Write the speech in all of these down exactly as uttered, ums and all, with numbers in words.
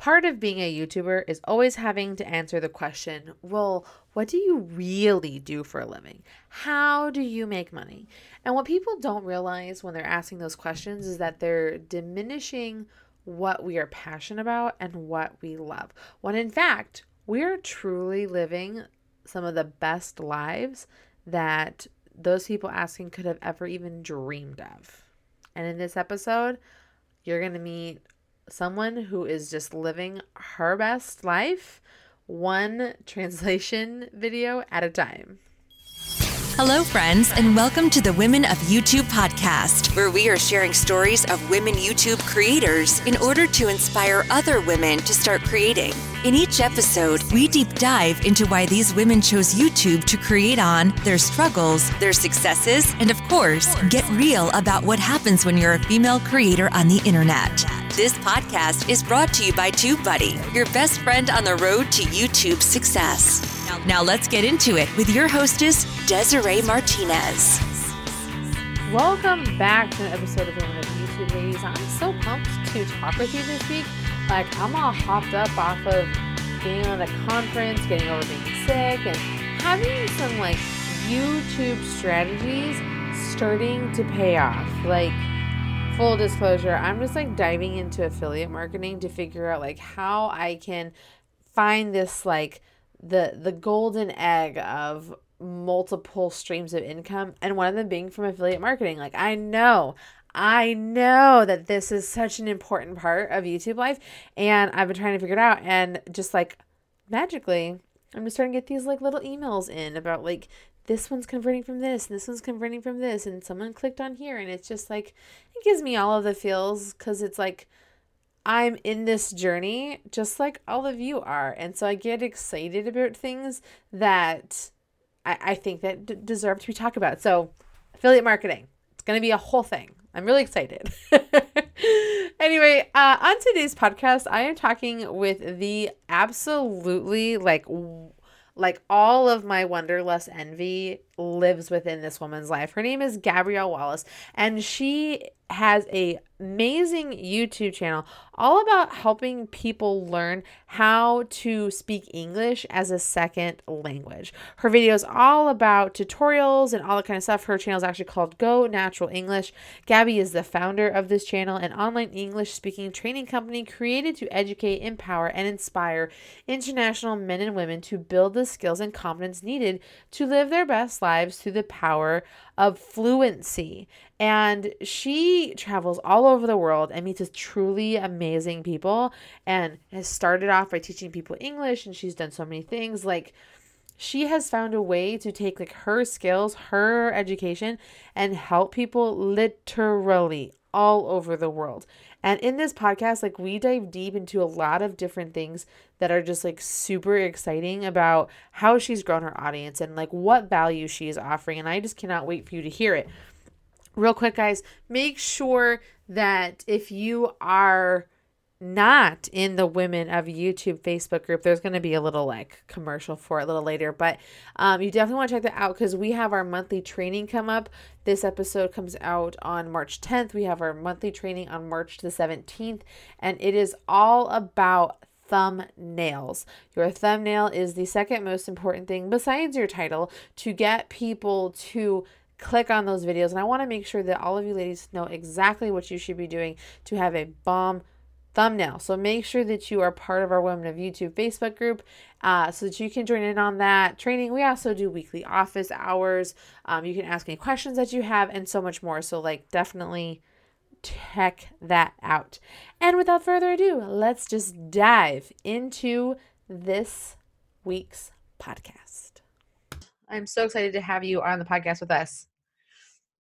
Part of being a YouTuber is always having to answer the question, well, what do you really do for a living? How do you make money? And what people don't realize when they're asking those questions is that they're diminishing what we are passionate about and what we love. When in fact, we're truly living some of the best lives that those people asking could have ever even dreamed of. And in this episode, you're going to meet someone who is just living her best life, one translation video at a time. Hello, friends, and welcome to the Women of YouTube podcast, where we are sharing stories of women YouTube creators in order to inspire other women to start creating. In each episode, we deep dive into why these women chose YouTube to create on, their struggles, their successes, and of course, get real about what happens when you're a female creator on the internet. This podcast is brought to you by TubeBuddy, your best friend on the road to YouTube success. Now let's get into it with your hostess, Desiree Martinez. Welcome back to an episode of Women of YouTube, ladies. I'm so pumped to talk with you this week. Like, I'm all hopped up off of being on a conference, getting over being sick, and having some, like, YouTube strategies starting to pay off. Like, full disclosure, I'm just like diving into affiliate marketing to figure out like how I can find this like the the golden egg of multiple streams of income, and one of them being from affiliate marketing. Like I know, I know that this is such an important part of YouTube life, and I've been trying to figure it out, and just like magically, I'm just starting to get these like little emails in about like this one's converting from this, and this one's converting from this, and someone clicked on here, and it's just like, it gives me all of the feels, because it's like, I'm in this journey, just like all of you are, and so I get excited about things that I, I think that d- deserve to be talked about. So, affiliate marketing, it's going to be a whole thing. I'm really excited. Anyway, uh, on today's podcast, I am talking with the absolutely, like, Like all of my wonderlust envy lives within this woman's life. Her name is Gabrielle Wallace, and she has a amazing YouTube channel all about helping people learn how to speak English as a second language. Her videos all about tutorials and all that kind of stuff. Her channel is actually called Go Natural English. Gabby is the founder of this channel, an online English speaking training company created to educate, empower, and inspire international men and women to build the skills and confidence needed to live their best lives through the power of fluency. And she travels all over the world and meets with truly amazing people, and has started off by teaching people English, and she's done so many things. Like, she has found a way to take like her skills, her education, and help people literally all over the world. And in this podcast, like, we dive deep into a lot of different things that are just like super exciting about how she's grown her audience and like what value she is offering. And I just cannot wait for you to hear it. Real quick, guys, make sure that if you are not in the Women of YouTube Facebook group, there's going to be a little like commercial for it a little later, but um, you definitely want to check that out, because we have our monthly training come up. This episode comes out on March tenth. We have our monthly training on March the seventeenth, and it is all about thumbnails. Your thumbnail is the second most important thing besides your title to get people to click on those videos. And I want to make sure that all of you ladies know exactly what you should be doing to have a bomb thumbnail. So make sure that you are part of our Women of YouTube Facebook group uh, so that you can join in on that training. We also do weekly office hours. Um, you can ask any questions that you have, and so much more. So like, definitely check that out. And without further ado, let's just dive into this week's podcast. I'm so excited to have you on the podcast with us.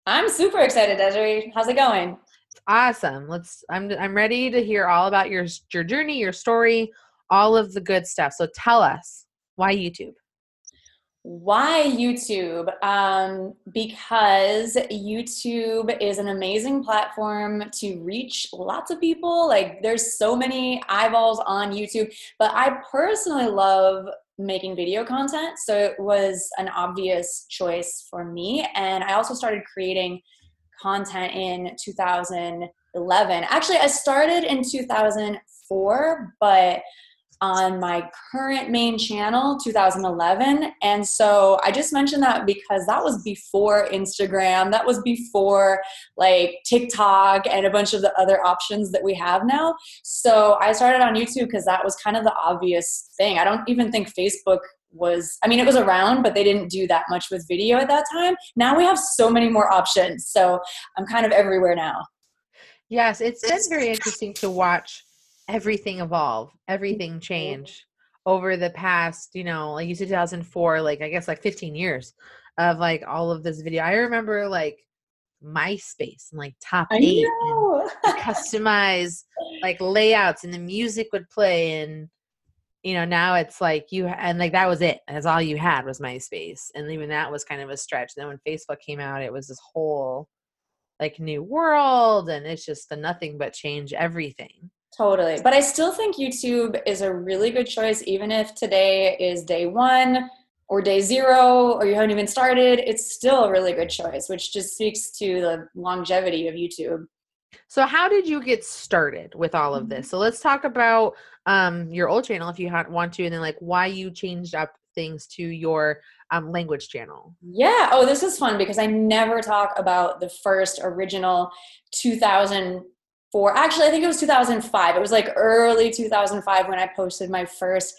I'm super excited, Desiree. How's it going? It's awesome. Let's. I'm. I'm ready to hear all about your your journey, your story, all of the good stuff. So tell us, why YouTube? Why YouTube? Um, because YouTube is an amazing platform to reach lots of people. Like, there's so many eyeballs on YouTube, but I personally love making video content, so it was an obvious choice for me. And I also started creating content in two thousand eleven. Actually, I started in two thousand before, but on my current main channel, two thousand eleven. And so I just mentioned that because that was before Instagram, that was before like TikTok and a bunch of the other options that we have now. So I started on YouTube because that was kind of the obvious thing. I don't even think Facebook was, I mean, it was around, but they didn't do that much with video at that time. Now we have so many more options. So I'm kind of everywhere now. Yes, it's been very interesting to watch everything evolve, everything change over the past, you know, like you said, two thousand four, like I guess like fifteen years of like all of this video. I remember like MySpace and like top eight and customize like layouts and the music would play. And, you know, now it's like you, and like, that was it. That's all you had was MySpace. And even that was kind of a stretch. And then when Facebook came out, it was this whole like new world, and it's just a nothing but change everything. Totally. But I still think YouTube is a really good choice, even if today is day one or day zero or you haven't even started. It's still a really good choice, which just speaks to the longevity of YouTube. So how did you get started with all of this? So let's talk about um, your old channel if you want to, and then like why you changed up things to your um, language channel. Yeah. Oh, this is fun because I never talk about the first original two thousand actually, I think it was two thousand five. It was like early two thousand five when I posted my first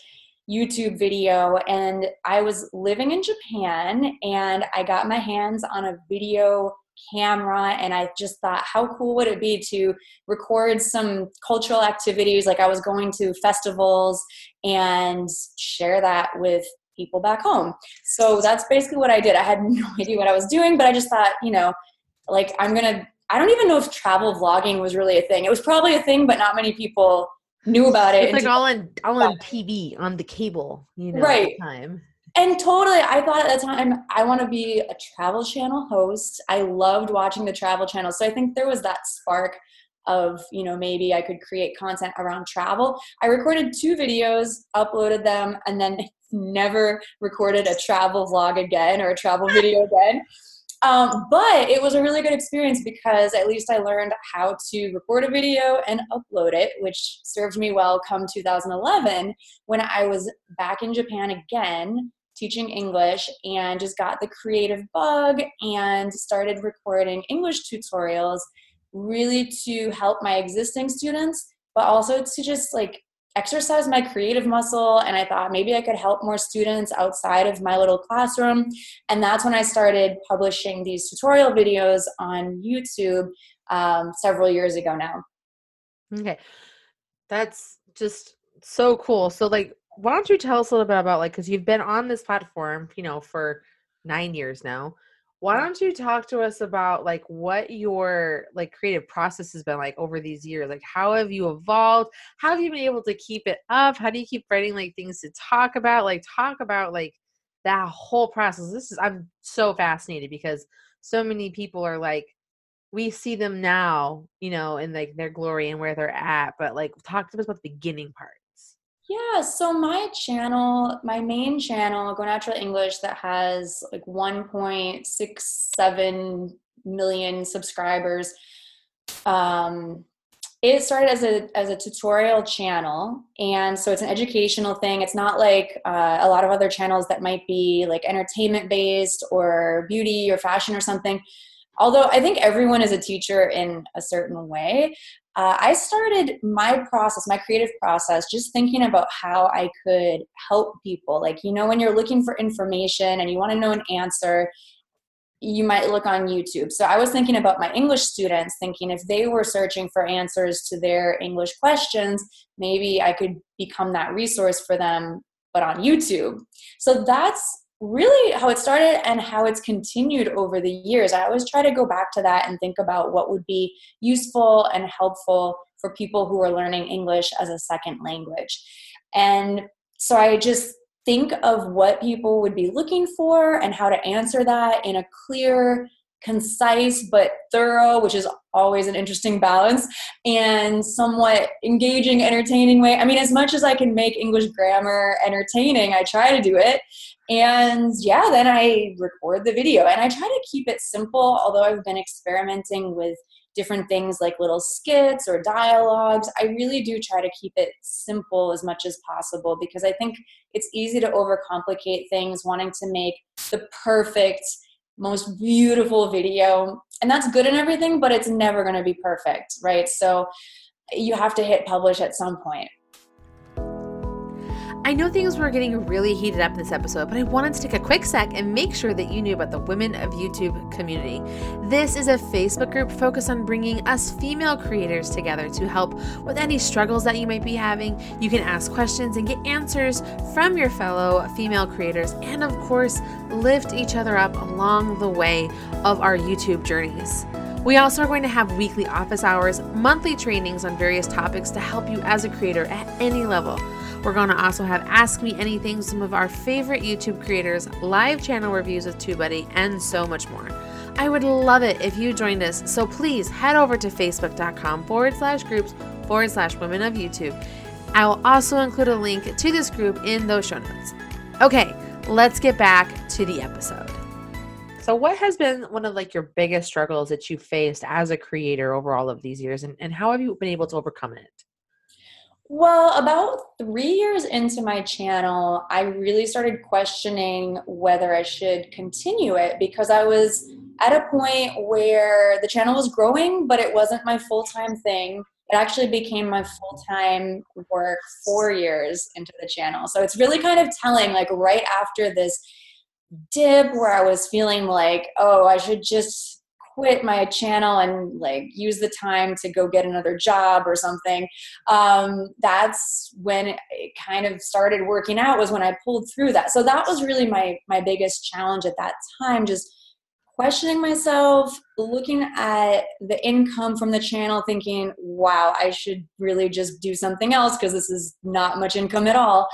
YouTube video, and I was living in Japan and I got my hands on a video camera, and I just thought, how cool would it be to record some cultural activities? Like I was going to festivals and share that with people back home. So that's basically what I did. I had no idea what I was doing, but I just thought, you know, like I'm going to I don't even know if travel vlogging was really a thing. It was probably a thing, but not many people knew about it. It's like all on, all on T V, on the cable, you know, right. At the time. And totally, I thought at the time, I want to be a travel channel host. I loved watching the travel channel. So I think there was that spark of, you know, maybe I could create content around travel. I recorded two videos, uploaded them, and then never recorded a travel vlog again or a travel video again. Um, but it was a really good experience because at least I learned how to record a video and upload it, which served me well come two thousand eleven when I was back in Japan again teaching English, and just got the creative bug and started recording English tutorials really to help my existing students, but also to just like exercise my creative muscle. And I thought maybe I could help more students outside of my little classroom. And that's when I started publishing these tutorial videos on YouTube um, several years ago now. Okay. That's just so cool. So like, why don't you tell us a little bit about like, cause you've been on this platform, you know, for nine years now. Why don't you talk to us about like what your like creative process has been like over these years? Like how have you evolved? How have you been able to keep it up? How do you keep writing like things to talk about? Like talk about like that whole process. This is, I'm so fascinated because so many people are like, we see them now, you know, in like their glory and where they're at, but like talk to us about the beginning part. Yeah, so my channel, my main channel, Go Natural English, that has like one point six seven million subscribers, um, it started as a as a tutorial channel, and so it's an educational thing. It's not like uh, a lot of other channels that might be like entertainment based or beauty or fashion or something. Although I think everyone is a teacher in a certain way. Uh, I started my process, my creative process, just thinking about how I could help people. Like, you know, when you're looking for information and you want to know an answer, you might look on YouTube. So I was thinking about my English students, thinking if they were searching for answers to their English questions, maybe I could become that resource for them, but on YouTube. So that's really how it started and how it's continued over the years. I always try to go back to that and think about what would be useful and helpful for people who are learning English as a second language. And so I just think of what people would be looking for and how to answer that in a clear, concise, but thorough, which is always an interesting balance, and somewhat engaging, entertaining way. I mean, as much as I can make English grammar entertaining, I try to do it. And yeah, then I record the video, and I try to keep it simple, although I've been experimenting with different things like little skits or dialogues. I really do try to keep it simple as much as possible because I think it's easy to overcomplicate things, wanting to make the perfect, most beautiful video. And that's good and everything, but it's never going to be perfect, right? So you have to hit publish at some point. I know things were getting really heated up in this episode, but I wanted to take a quick sec and make sure that you knew about the Women of YouTube community. This is a Facebook group focused on bringing us female creators together to help with any struggles that you might be having. You can ask questions and get answers from your fellow female creators and, of course, lift each other up along the way of our YouTube journeys. We also are going to have weekly office hours, monthly trainings on various topics to help you as a creator at any level. We're going to also have Ask Me Anything, some of our favorite YouTube creators, live channel reviews with TubeBuddy, and so much more. I would love it if you joined us, so please head over to facebook.com forward slash groups forward slash women of YouTube. I will also include a link to this group in those show notes. Okay, let's get back to the episode. So what has been one of like your biggest struggles that you faced as a creator over all of these years, and, and how have you been able to overcome it? Well, about three years into my channel, I really started questioning whether I should continue it because I was at a point where the channel was growing, but it wasn't my full-time thing. It actually became my full-time work four years into the channel. So it's really kind of telling, like right after this dip where I was feeling like, oh, I should just quit my channel and like use the time to go get another job or something. Um, that's when it kind of started working out, was when I pulled through that. So that was really my, my biggest challenge at that time, just questioning myself, looking at the income from the channel, thinking, wow, I should really just do something else because this is not much income at all.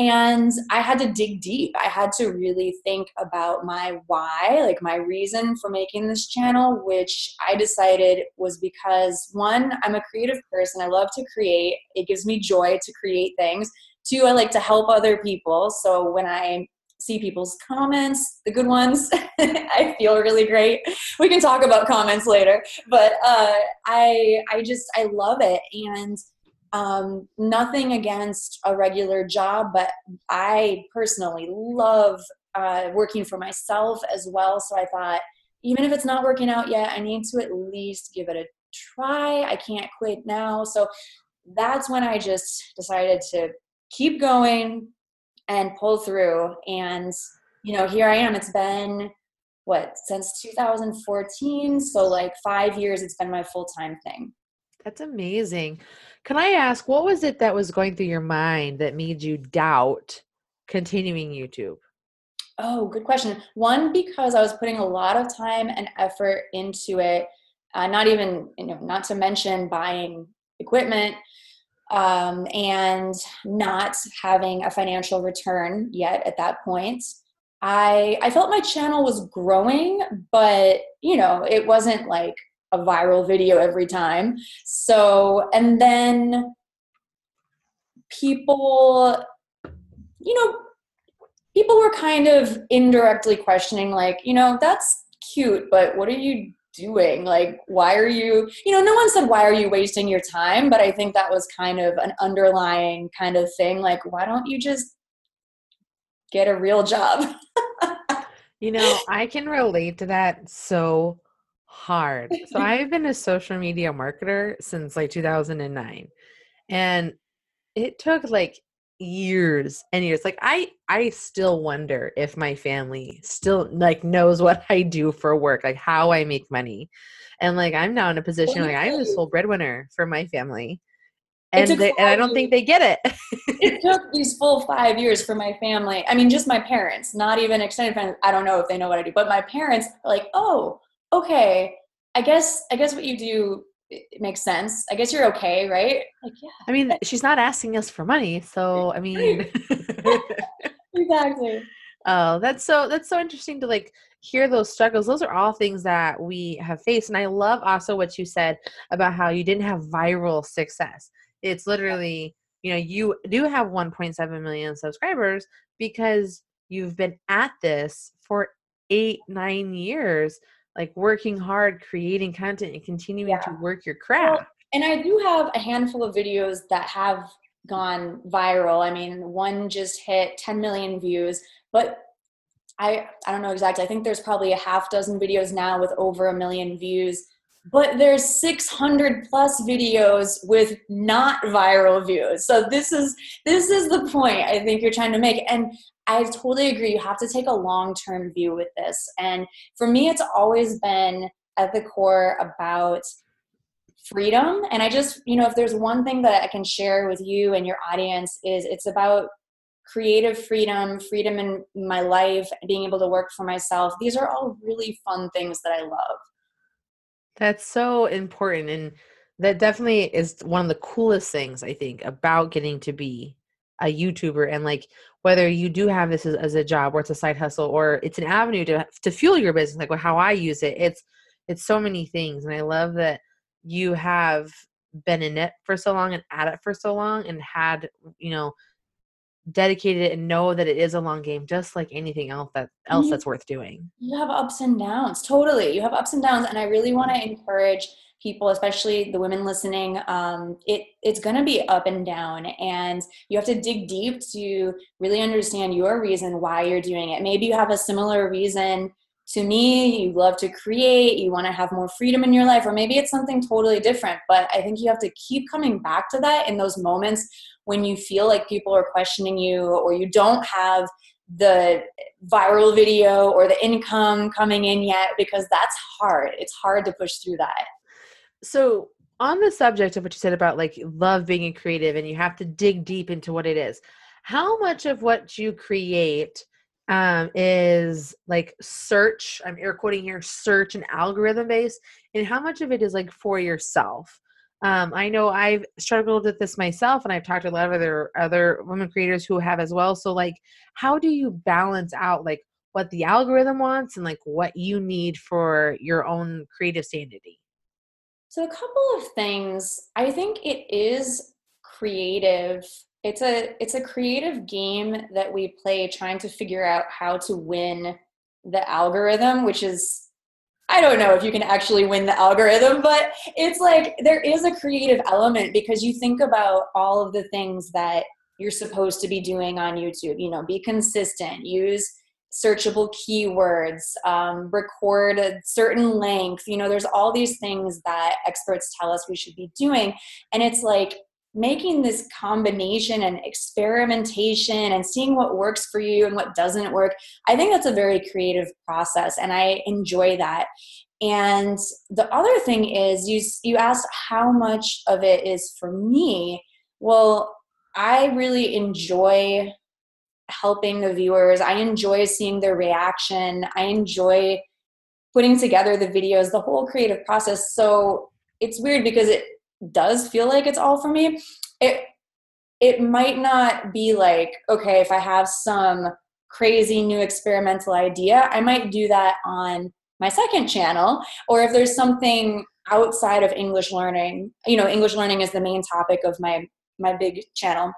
And I had to dig deep. I had to really think about my why, like my reason for making this channel, which I decided was because, one, I'm a creative person. I love to create. It gives me joy to create things. Two, I like to help other people. So when I see people's comments, the good ones, I feel really great. We can talk about comments later. But uh, I, I just, I love it. And Um, nothing against a regular job, but I personally love uh, working for myself as well. So I thought, even if it's not working out yet, I need to at least give it a try. I can't quit now. So that's when I just decided to keep going and pull through. And, you know, here I am. It's been, what, since two thousand fourteen. So like five years, it's been my full-time thing. That's amazing. Can I ask, what was it that was going through your mind that made you doubt continuing YouTube? Oh, good question. One, because I was putting a lot of time and effort into it, uh, not even, you know, not to mention buying equipment um, and not having a financial return yet at that point. I I felt my channel was growing, but, you know, it wasn't like a viral video every time. So, and then people, you know, people were kind of indirectly questioning, like, you know, that's cute, but what are you doing? Like, why are you, you know, no one said, why are you wasting your time? But I think that was kind of an underlying kind of thing. Like, why don't you just get a real job? You know, I can relate to that so hard. So I've been a social media marketer since like two thousand nine, and it took like years and years. Like I, I still wonder if my family still like knows what I do for work, like how I make money. And like, I'm now in a position like I'm the sole breadwinner for my family. And, they, and I don't years. think they get it. It took these full five years for my family. I mean, just my parents, not even extended family. I don't know if they know what I do, but my parents are like, oh, okay, I guess, I guess what you do, it makes sense. I guess you're okay, right? Like, yeah. I mean, she's not asking us for money. So, I mean, exactly. Oh, that's so, that's so interesting to like hear those struggles. Those are all things that we have faced. And I love also what you said about how you didn't have viral success. It's literally, you know, you do have one point seven million subscribers because you've been at this for eight, nine years. like working hard, creating content, and continuing yeah. to work your craft. Well, and I do have a handful of videos that have gone viral. I mean, one just hit ten million views, but I, I don't know exactly. I think there's probably a half dozen videos now with over a million views, but there's six hundred plus videos with not viral views. So this is, this is the point I think you're trying to make. And I totally agree. You have to take a long-term view with this. And for me, it's always been at the core about freedom. And I just, you know, if there's one thing that I can share with you and your audience is it's about creative freedom, freedom in my life, being able to work for myself. These are all really fun things that I love. That's so important. And that definitely is one of the coolest things, I think, about getting to be a YouTuber. And like, whether you do have this as, as a job or it's a side hustle or it's an avenue to to fuel your business, like how I use it, it's, it's so many things. And I love that you have been in it for so long and at it for so long and had, you know, dedicated it and know that it is a long game, just like anything else that else you, that's worth doing. You have ups and downs. Totally. You have ups and downs. And I really want to encourage people, especially the women listening, um, it it's going to be up and down, and you have to dig deep to really understand your reason why you're doing it. Maybe you have a similar reason to me. You love to create, you want to have more freedom in your life, or maybe it's something totally different. But I think you have to keep coming back to that in those moments when you feel like people are questioning you, or you don't have the viral video or the income coming in yet, because that's hard. It's hard to push through that. So on the subject of what you said about like love being a creative and you have to dig deep into what it is, how much of what you create Um, is like search, I'm air quoting here, search and algorithm based, and how much of it is like for yourself? Um, I know I've struggled with this myself, and I've talked to a lot of other, other women creators who have as well. So like, how do you balance out like what the algorithm wants and like what you need for your own creative sanity? So a couple of things. I think it is creative. It's a it's a creative game that we play trying to figure out how to win the algorithm, which is, I don't know if you can actually win the algorithm, but it's like there is a creative element because you think about all of the things that you're supposed to be doing on YouTube. You know, be consistent, use searchable keywords, um, record a certain length. You know, there's all these things that experts tell us we should be doing. And it's like, making this combination and experimentation and seeing what works for you and what doesn't work, I think that's a very creative process, and I enjoy that. And the other thing is, you you asked how much of it is for me. Well, I really enjoy helping the viewers. I enjoy seeing their reaction. I enjoy putting together the videos, the whole creative process. So it's weird because it does feel like it's all for me. It it might not be like, okay, if I have some crazy new experimental idea, I might do that on my second channel. Or if there's something outside of English learning, you know, English learning is the main topic of my my big channel.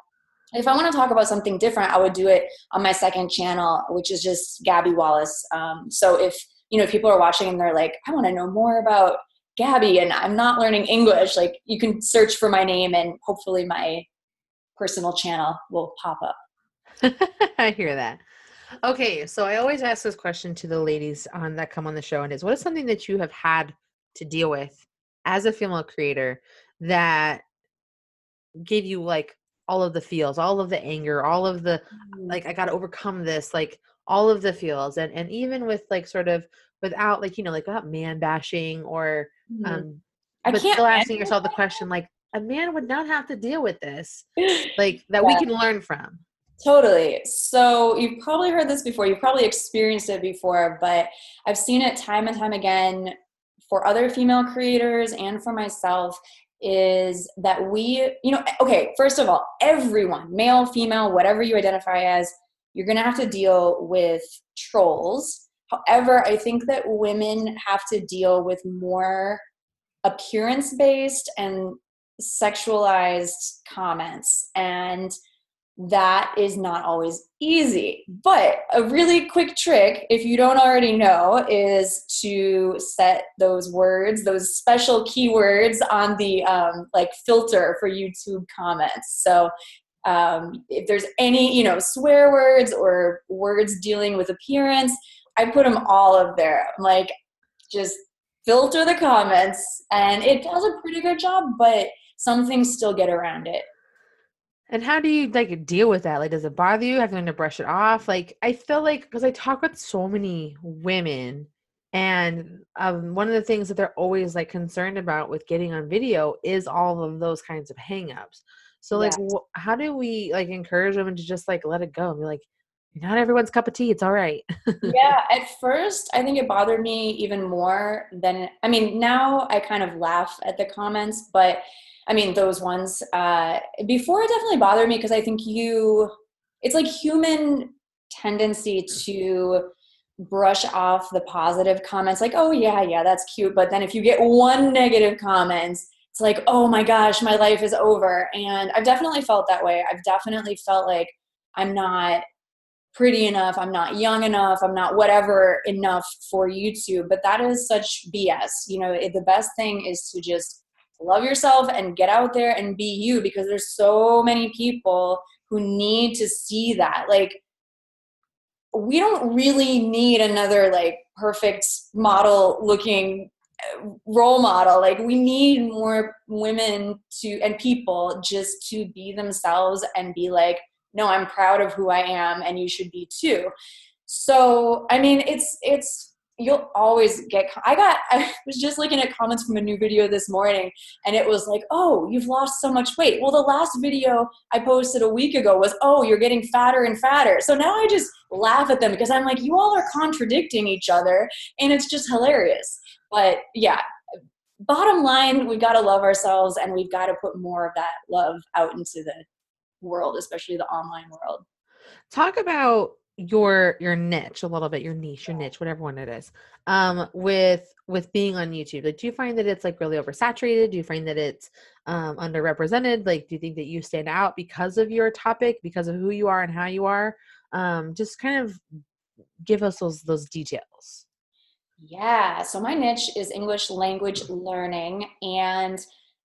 If I want to talk about something different, I would do it on my second channel, which is just Gabby Wallace. Um, so if, you know, people are watching and they're like, I want to know more about Gabby and I'm not learning English, like you can search for my name and hopefully my personal channel will pop up. I hear that. Okay. So I always ask this question to the ladies on that come on the show, and is what is something that you have had to deal with as a female creator that gave you like all of the feels, all of the anger, all of the, mm-hmm. like, I got to overcome this, like all of the feels. And, and even with like, sort of without like, you know, like oh, man bashing or, Um, I but can't still asking yourself the question, like a man would not have to deal with this, like that yeah. we can learn from. Totally. So you've probably heard this before. You've probably experienced it before, but I've seen it time and time again for other female creators and for myself is that we, you know, okay, first of all, everyone, male, female, whatever you identify as, you're going to have to deal with trolls. However, I think that women have to deal with more appearance-based and sexualized comments. And that is not always easy. But a really quick trick, if you don't already know, is to set those words, those special keywords on the um, like filter for YouTube comments. So um, if there's any, you know, swear words or words dealing with appearance, I put them all up there. I'm like, just filter the comments, and it does a pretty good job, but some things still get around it. And how do you like deal with that? Like, does it bother you? Have you learned to brush it off? Like, I feel like, because I talk with so many women, and um, one of the things that they're always like concerned about with getting on video is all of those kinds of hangups. So like, yeah. wh- how do we like encourage women to just like let it go and be like, not everyone's cup of tea. It's all right. Yeah. At first, I think it bothered me even more than, I mean, now I kind of laugh at the comments, but I mean, those ones, uh, before it definitely bothered me, because I think you, it's like human tendency to brush off the positive comments. Like, oh yeah, yeah, that's cute. But then if you get one negative comment, it's like, oh my gosh, my life is over. And I've definitely felt that way. I've definitely felt like I'm not pretty enough, I'm not young enough, I'm not whatever enough for YouTube. But that is such B S. You know, it, the best thing is to just love yourself and get out there and be you, because there's so many people who need to see that. Like, we don't really need another like perfect model looking role model. Like, we need more women to, and people just to be themselves and be like, no, I'm proud of who I am, and you should be too. So, I mean, it's, it's, you'll always get, I got, I was just looking at comments from a new video this morning, and it was like, oh, you've lost so much weight. Well, the last video I posted a week ago was, oh, you're getting fatter and fatter. So now I just laugh at them, because I'm like, you all are contradicting each other, and it's just hilarious. But yeah, bottom line, we've got to love ourselves, and we've got to put more of that love out into the world, especially the online world. Talk about your your niche a little bit, your niche, your niche, whatever one it is, um, with with being on YouTube. Like, do you find that it's like really oversaturated? Do you find that it's um, underrepresented? Like, do you think that you stand out because of your topic, because of who you are and how you are? Um, just kind of give us those those details. Yeah. So my niche is English language learning, and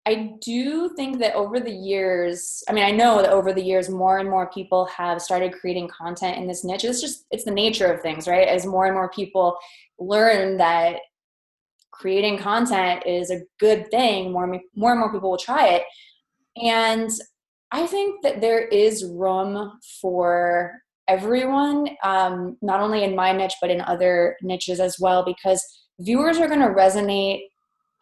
I do think that over the years, I mean, I know that over the years, more and more people have started creating content in this niche. It's just, it's the nature of things, right? As more and more people learn that creating content is a good thing, more and more, and more people will try it. And I think that there is room for everyone, um, not only in my niche, but in other niches as well, because viewers are going to resonate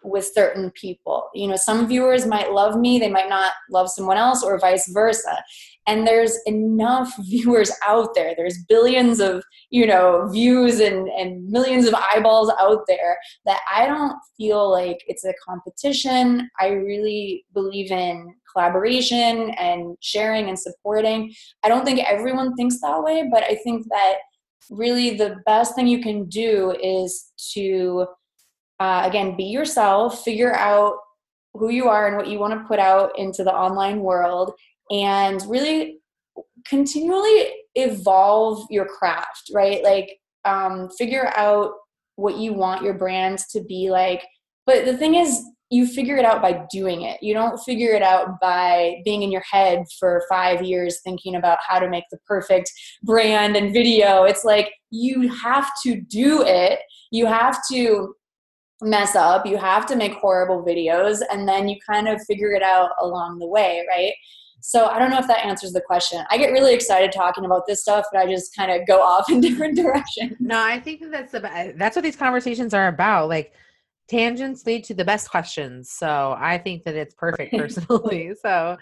with certain people. You know, some viewers might love me, they might not love someone else, or vice versa. And there's enough viewers out there. There's billions of, you know, views and, and millions of eyeballs out there that I don't feel like it's a competition. I really believe in collaboration and sharing and supporting. I don't think everyone thinks that way, but I think that really the best thing you can do is to Uh, again, be yourself, figure out who you are and what you want to put out into the online world, and really continually evolve your craft, right? Like, um, figure out what you want your brand to be like. But the thing is, you figure it out by doing it. You don't figure it out by being in your head for five years thinking about how to make the perfect brand and video. It's like, you have to do it. You have to mess up, you have to make horrible videos, and then you kind of figure it out along the way, right? So I don't know if that answers the question. I get really excited talking about this stuff, but I just kind of go off in different directions. No, I think that's the, that's what these conversations are about. Like, tangents lead to the best questions. So I think that it's perfect personally. So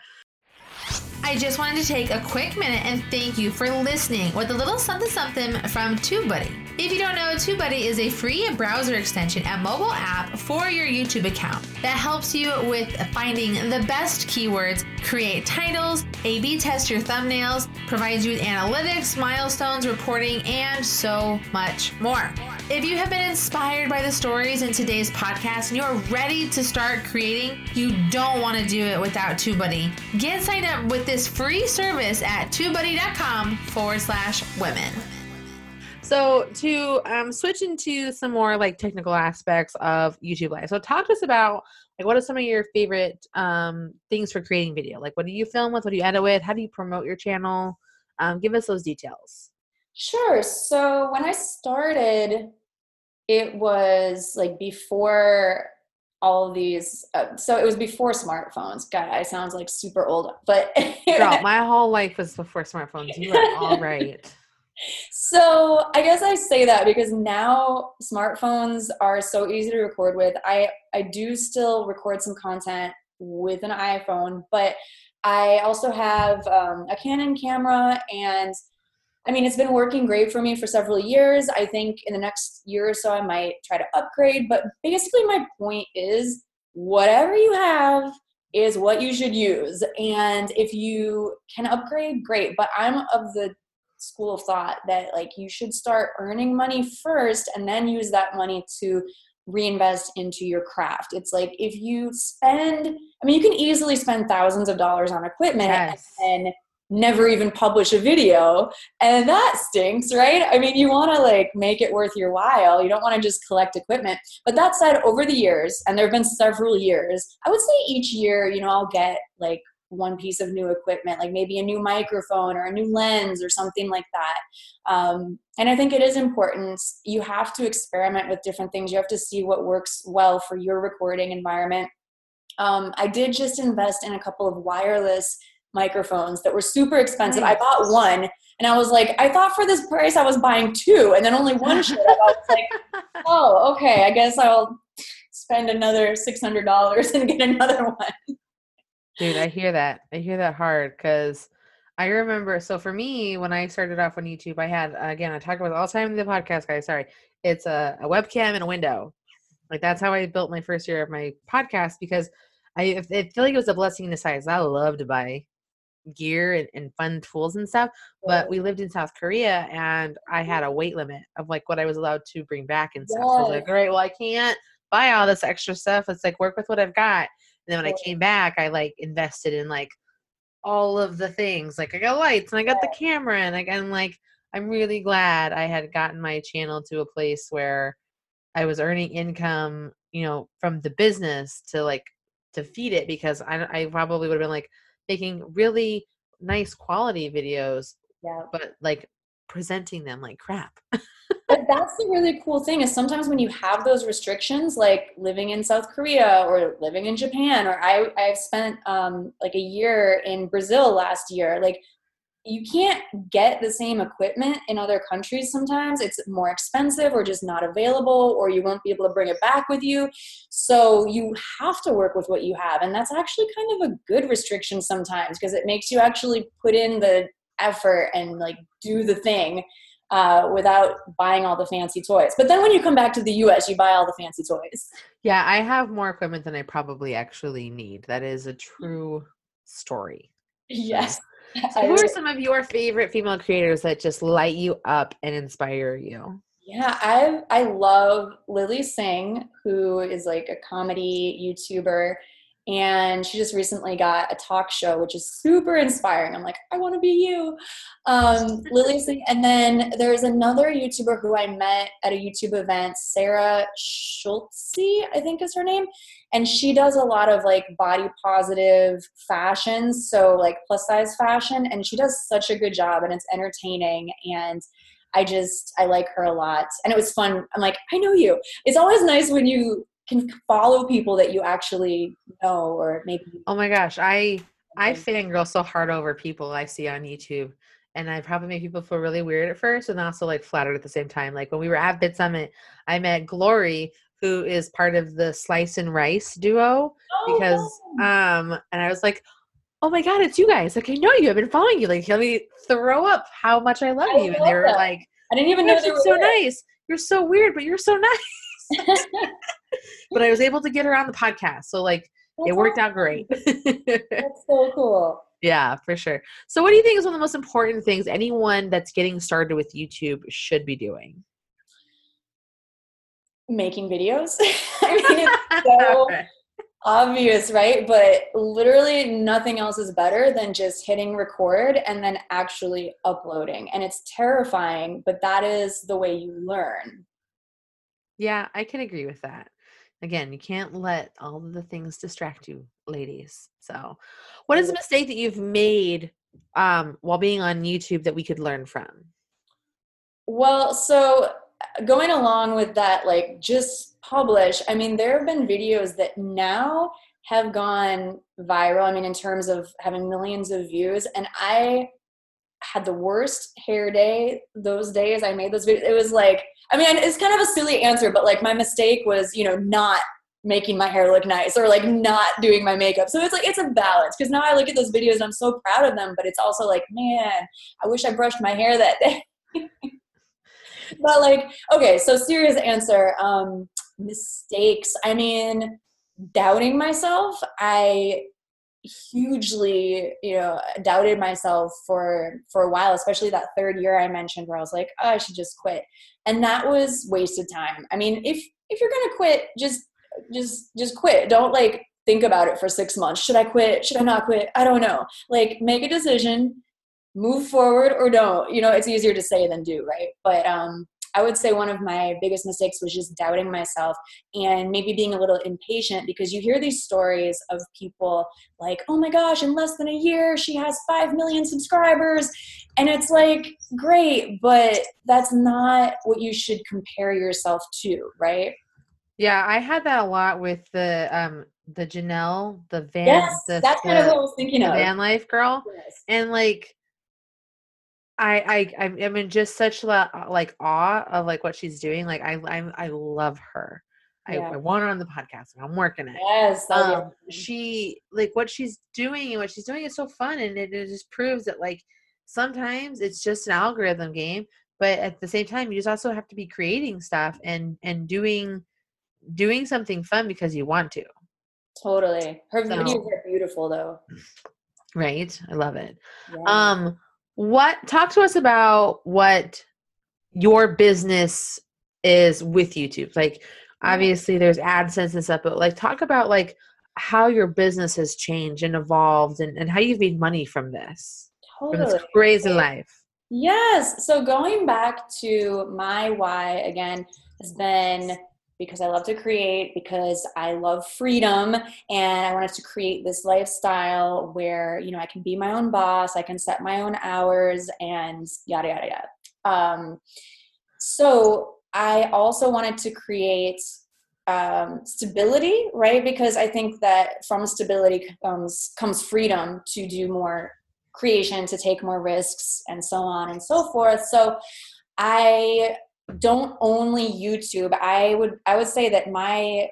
I just wanted to take a quick minute and thank you for listening with a little something something from TubeBuddy. If you don't know, TubeBuddy is a free browser extension and mobile app for your YouTube account that helps you with finding the best keywords, create titles, A B test your thumbnails, provides you with analytics, milestones, reporting, and so much more. If you have been inspired by the stories in today's podcast and you're ready to start creating, you don't want to do it without TubeBuddy. Get signed up with this free service at TubeBuddy.com forward slash women. So to um, switch into some more like technical aspects of YouTube Live. So talk to us about like what are some of your favorite um, things for creating video? Like what do you film with? What do you edit with? How do you promote your channel? Um, give us those details. Sure. So when I started, it was like before all of these. Uh, so it was before smartphones. God, I sounds like super old, but girl, my whole life was before smartphones. You are all right. So I guess I say that because now smartphones are so easy to record with. I, I do still record some content with an iPhone, but I also have um, a Canon camera, and I mean, it's been working great for me for several years. I think in the next year or so I might try to upgrade, but basically my point is whatever you have is what you should use. And if you can upgrade, great. But I'm of the school of thought that like you should start earning money first and then use that money to reinvest into your craft. It's like if you spend, I mean, you can easily spend thousands of dollars on equipment yes. and never even publish a video, and that stinks, right? I mean, you want to like make it worth your while. You don't want to just collect equipment. But that said, over the years, and there have been several years, I would say each year, you know, I'll get like one piece of new equipment, like maybe a new microphone or a new lens or something like that. Um, and I think it is important. You have to experiment with different things. You have to see what works well for your recording environment. Um, I did just invest in a couple of wireless microphones that were super expensive. Nice. I bought one and I was like, I thought for this price I was buying two and then only one showed up. I was like, oh, okay, I guess I'll spend another six hundred dollars and get another one. Dude, I hear that. I hear that hard because I remember. So for me, when I started off on YouTube, I had, again, I talk about it all the time in the podcast, guys. Sorry. It's a, a webcam and a window. Like that's how I built my first year of my podcast because I, I feel like it was a blessing in disguise. I loved to buy gear and, and fun tools and stuff, but we lived in South Korea and I had a weight limit of like what I was allowed to bring back and stuff. So I was like, all right, well, I can't buy all this extra stuff. Let's like work with what I've got. And then when I came back, I like invested in like all of the things. Like I got lights and I got the camera and I, I'm like, I'm really glad I had gotten my channel to a place where I was earning income, you know, from the business to like to feed it because I, I probably would have been like making really nice quality videos, yeah. but like presenting them like crap. But that's the really cool thing is sometimes when you have those restrictions, like living in South Korea or living in Japan, or I, I've spent um, like a year in Brazil last year, like you can't get the same equipment in other countries. Sometimes it's more expensive or just not available, or you won't be able to bring it back with you. So you have to work with what you have. And that's actually kind of a good restriction sometimes because it makes you actually put in the effort and like do the thing. Uh, without buying all the fancy toys. But then when you come back to the U S, you buy all the fancy toys. Yeah, I have more equipment than I probably actually need. That is a true story. Yes. So, so who are some of your favorite female creators that just light you up and inspire you? Yeah, I I love Lily Singh, who is like a comedy YouTuber. And she just recently got a talk show, which is super inspiring. I'm like, I want to be you. Um, Lily Singh. And then there's another YouTuber who I met at a YouTube event, Sarah Schultzy, I think is her name. And she does a lot of like body positive fashion. So like plus size fashion. And she does such a good job and it's entertaining. And I just, I like her a lot. And it was fun. I'm like, I know you. It's always nice when you can follow people that you actually know or maybe. Oh my gosh. I, I fangirl so hard over people I see on YouTube and I probably make people feel really weird at first and also like flattered at the same time. Like when we were at Bit Summit, I met Glory, who is part of the Slice and Rice duo oh, because, um, and I was like, oh my God, it's you guys. Like I know you, I've been following you. Like let me throw up how much I love I you. Love and they were them. Like, I didn't even know they were so weird. Nice. You're so weird, but you're so nice. But I was able to get her on the podcast. So like that's it worked awesome. Out great. That's so cool. Yeah, for sure. So what do you think is one of the most important things anyone that's getting started with YouTube should be doing? making videos. I mean, it's so obvious, right? But literally nothing else is better than just hitting record and then actually uploading. And it's terrifying, but that is the way you learn. Yeah, I can agree with that. Again, you can't let all of the things distract you, ladies. So what is a mistake that you've made um, while being on YouTube that we could learn from? Well, so going along with that, like just publish, I mean, there have been videos that now have gone viral. I mean, in terms of having millions of views, and I had the worst hair day those days I made those videos. It was like, I mean, it's kind of a silly answer, but like my mistake was, you know, not making my hair look nice or like not doing my makeup. So it's like, it's a balance, because now I look at those videos and I'm so proud of them, but it's also like, man, I wish I brushed my hair that day. But like, okay, so serious answer, um, mistakes. I mean, doubting myself. I hugely, you know, doubted myself for, for a while, especially that third year I mentioned where I was like, oh, I should just quit. And that was wasted time. I mean, if, if you're going to quit, just, just, just quit. Don't like think about it for six months. Should I quit? Should I not quit? I don't know. Like make a decision, move forward or don't, you know, it's easier to say than do. Right. But, um, I would say one of my biggest mistakes was just doubting myself and maybe being a little impatient, because you hear these stories of people like, oh my gosh, in less than a year, she has five million subscribers. And it's like, great, but that's not what you should compare yourself to, right? Yeah. I had that a lot with the, um, the Janelle, the van, yes, the, that's the, kind of what I was thinking of. Van life girl. Yes. And like, I, I, I'm in just such like awe of like what she's doing. Like I, I'm, I love her. Yeah. I, I want her on the podcast and I'm working it. Yes. Um, she like what she's doing and what she's doing is so fun. And it, it just proves that like, sometimes it's just an algorithm game, but at the same time, you just also have to be creating stuff and, and doing, doing something fun because you want to. Totally. Her so, videos are beautiful though. Right. I love it. Yeah. Um, What talk to us about what your business is with YouTube? Like obviously there's AdSense and stuff, but like talk about like how your business has changed and evolved and, and how you've made money from this. Totally. From this crazy life. Yes. So going back to my why again has been because I love to create, because I love freedom, and I wanted to create this lifestyle where, you know, I can be my own boss, I can set my own hours, and yada, yada, yada. Um, so I also wanted to create um, stability, right? Because I think that from stability comes, comes freedom to do more creation, to take more risks, and so on and so forth. So I... don't only YouTube. I would I would say that my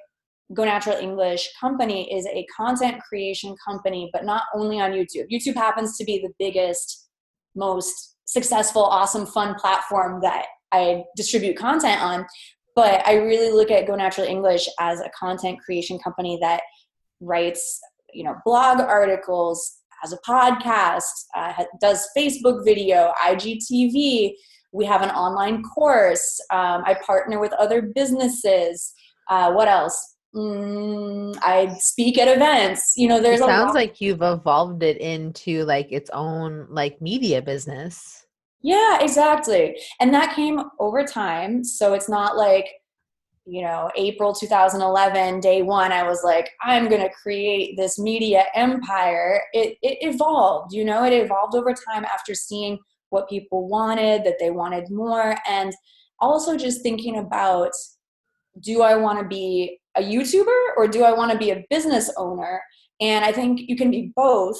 Go Natural English company is a content creation company, but not only on YouTube. YouTube happens to be the biggest, most successful, awesome, fun platform that I distribute content on. But I really look at Go Natural English as a content creation company that writes, you know, blog articles, has a podcast, uh, does Facebook video, I G T V. We have an online course. Um, I partner with other businesses. Uh, what else? Mm, I speak at events. You know, there's it a sounds lot. Like you've evolved it into like its own like media business. Yeah, exactly. And that came over time. So it's not like, you know, April two thousand eleven, day one, I was like, I'm going to create this media empire. It, it evolved, you know, it evolved over time after seeing what people wanted, that they wanted more. And also just thinking about, do I want to be a YouTuber or do I want to be a business owner? And I think you can be both,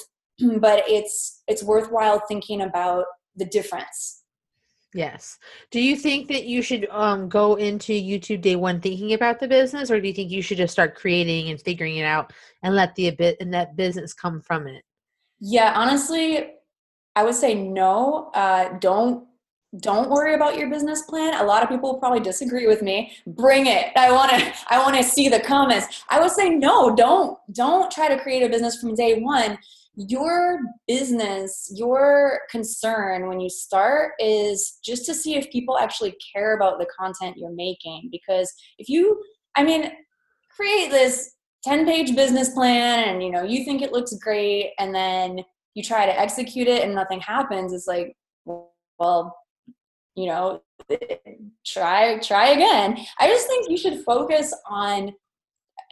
but it's, it's worthwhile thinking about the difference. Yes. Do you think that you should um, go into YouTube day one thinking about the business, or do you think you should just start creating and figuring it out and let the bit and that business come from it? Yeah, honestly, I would say no, uh, don't, don't worry about your business plan. A lot of people will probably disagree with me. Bring it. I want to, I want to see the comments. I would say no, don't, don't try to create a business from day one. your business, your concern when you start is just to see if people actually care about the content you're making. Because if you, I mean, create this ten page business plan and, you know, you think it looks great, and then you try to execute it and nothing happens, it's like, well, you know, try, try again. I just think you should focus on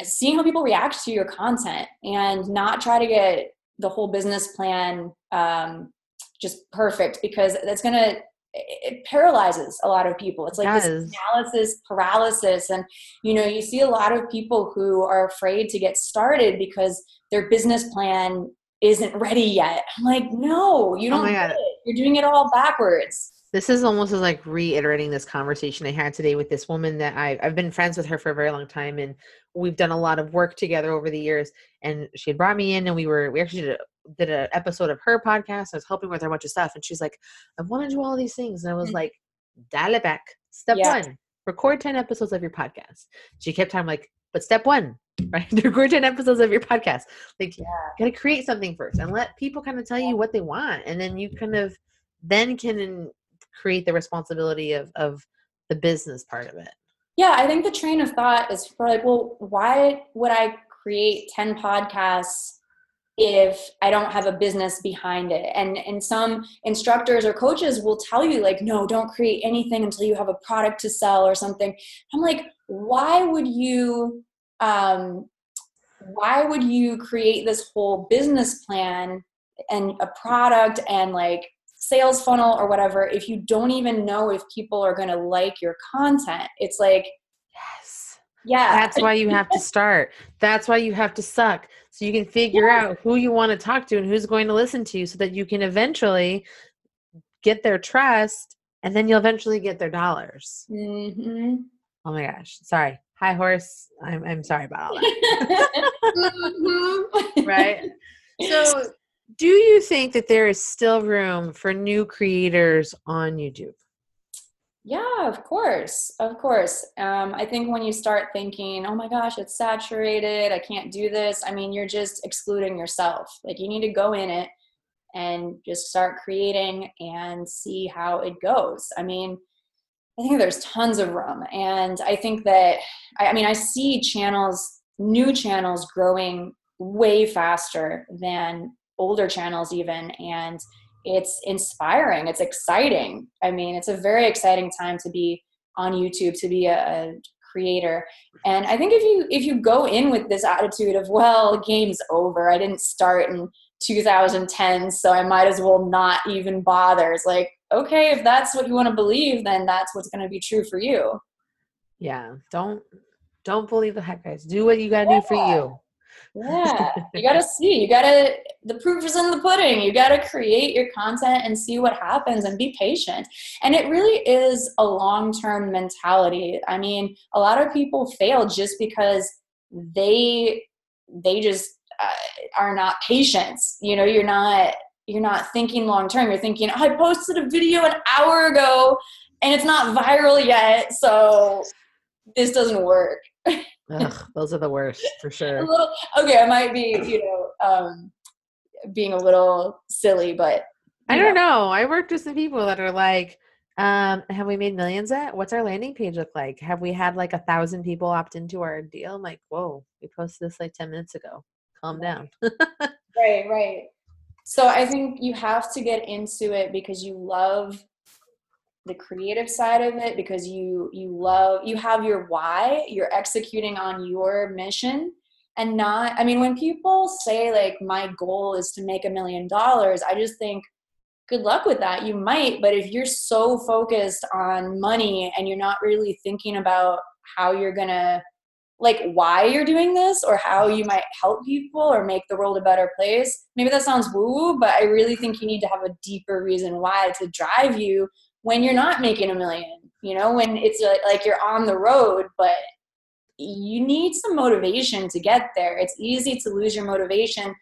seeing how people react to your content and not try to get the whole business plan um, just perfect, because that's going to, it paralyzes a lot of people. It's like it this analysis paralysis. And, you know, you see a lot of people who are afraid to get started because their business plan isn't ready yet. I'm like, no, you don't. Oh my God. Get it. You're doing it all backwards. This is almost like reiterating this conversation I had today with this woman that I, I've been friends with her for a very long time, and we've done a lot of work together over the years. And she had brought me in, and we were we actually did a, did an episode of her podcast. I was helping with her a bunch of stuff, and she's like, "I want to do all these things," and I was mm-hmm. like, "Dial it back. Step yeah. one: record ten episodes of your podcast." She kept time like, "But step one, right? Record ten episodes of your podcast. Like, yeah. gotta create something first, and let people kind of tell you what they want, and then you kind of then can." create the responsibility of, of the business part of it. Yeah. I think the train of thought is for like, well, why would I create ten podcasts if I don't have a business behind it? And, and some instructors or coaches will tell you like, no, don't create anything until you have a product to sell or something. I'm like, why would you, um, why would you create this whole business plan and a product and like, sales funnel or whatever, if you don't even know if people are going to like your content? It's like, yes, yeah, that's why you have to start. That's why you have to suck. So you can figure yeah. out who you want to talk to and who's going to listen to you, so that you can eventually get their trust, and then you'll eventually get their dollars. Mm-hmm. Oh my gosh. Sorry. Hi horse. I'm, I'm sorry about all that. mm-hmm. Right. So, do you think that there is still room for new creators on YouTube? Yeah, of course. Of course. Um, I think when you start thinking, oh my gosh, it's saturated, I can't do this, I mean, you're just excluding yourself. Like, you need to go in it and just start creating and see how it goes. I mean, I think there's tons of room. And I think that, I, I mean, I see channels, new channels growing way faster than older channels even, and it's inspiring. It's exciting. I mean, it's a very exciting time to be on YouTube, to be a, a creator. And I think if you, if you go in with this attitude of, well, game's over, I didn't start in two thousand ten, so I might as well not even bother. It's like, okay, if that's what you want to believe, then that's what's going to be true for you. Yeah. Don't, don't believe the hype, guys. Do what you got to yeah. do for you. Yeah, you gotta see, you gotta, the proof is in the pudding. You gotta create your content and see what happens and be patient. And it really is a long-term mentality. I mean, a lot of people fail just because they, they just uh, are not patient. You know, you're not, you're not thinking long-term. You're thinking, oh, I posted a video an hour ago and it's not viral yet, so this doesn't work. Ugh, those are the worst for sure. A little, okay, I might be, you know, um, being a little silly, but I don't know. know. I worked with some people that are like, um, have we made millions yet? What's our landing page look like? Have we had like a thousand people opt into our deal? I'm like, whoa, we posted this like ten minutes ago. Calm down. Right, right. So I think you have to get into it because you love the creative side of it, because you you love, you have your why, you're executing on your mission. And not, I mean, when people say like, my goal is to make a million dollars, I just think, good luck with that. You might, but if you're so focused on money and you're not really thinking about how you're gonna, like why you're doing this or how you might help people or make the world a better place, maybe that sounds woo-woo, but I really think you need to have a deeper reason why to drive you when you're not making a million, you know, when it's like you're on the road, but you need some motivation to get there. It's easy to lose your motivation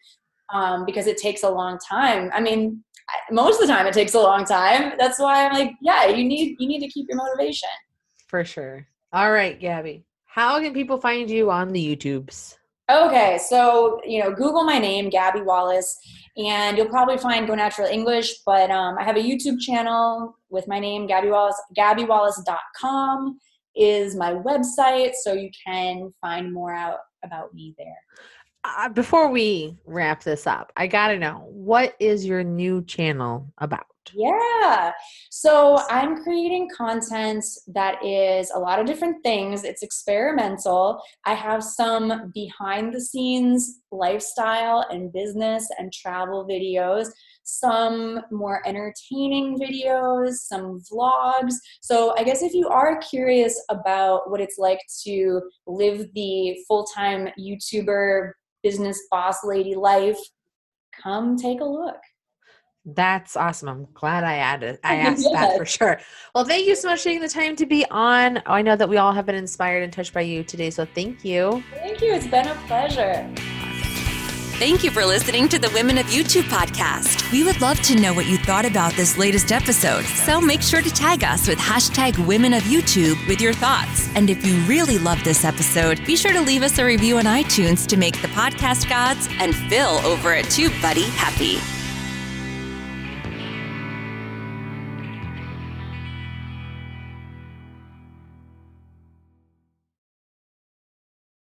um, because it takes a long time. I mean, most of the time it takes a long time. That's why I'm like, yeah, you need, you need to keep your motivation. For sure. All right, Gabby, how can people find you on the YouTubes? Okay, so, you know, Google my name, Gabby Wallace, and you'll probably find Go Natural English, but um, I have a YouTube channel with my name, Gabby Wallace. Gabby Wallace dot com is my website, so you can find more out about me there. Uh, before we wrap this up, I gotta know, what is your new channel about? Yeah. So I'm creating content that is a lot of different things. It's experimental. I have some behind the scenes lifestyle and business and travel videos, some more entertaining videos, some vlogs. So I guess if you are curious about what it's like to live the full-time YouTuber business boss lady life, come take a look. That's awesome. I'm glad I added, I asked yes. that for sure. Well, thank you so much for taking the time to be on. I know that we all have been inspired and touched by you today, so thank you. Thank you. It's been a pleasure. Thank you for listening to the Women of YouTube podcast. We would love to know what you thought about this latest episode, so make sure to tag us with hashtag Women of YouTube with your thoughts. And if you really love this episode, be sure to leave us a review on iTunes to make the podcast gods and Phil over at TubeBuddy happy.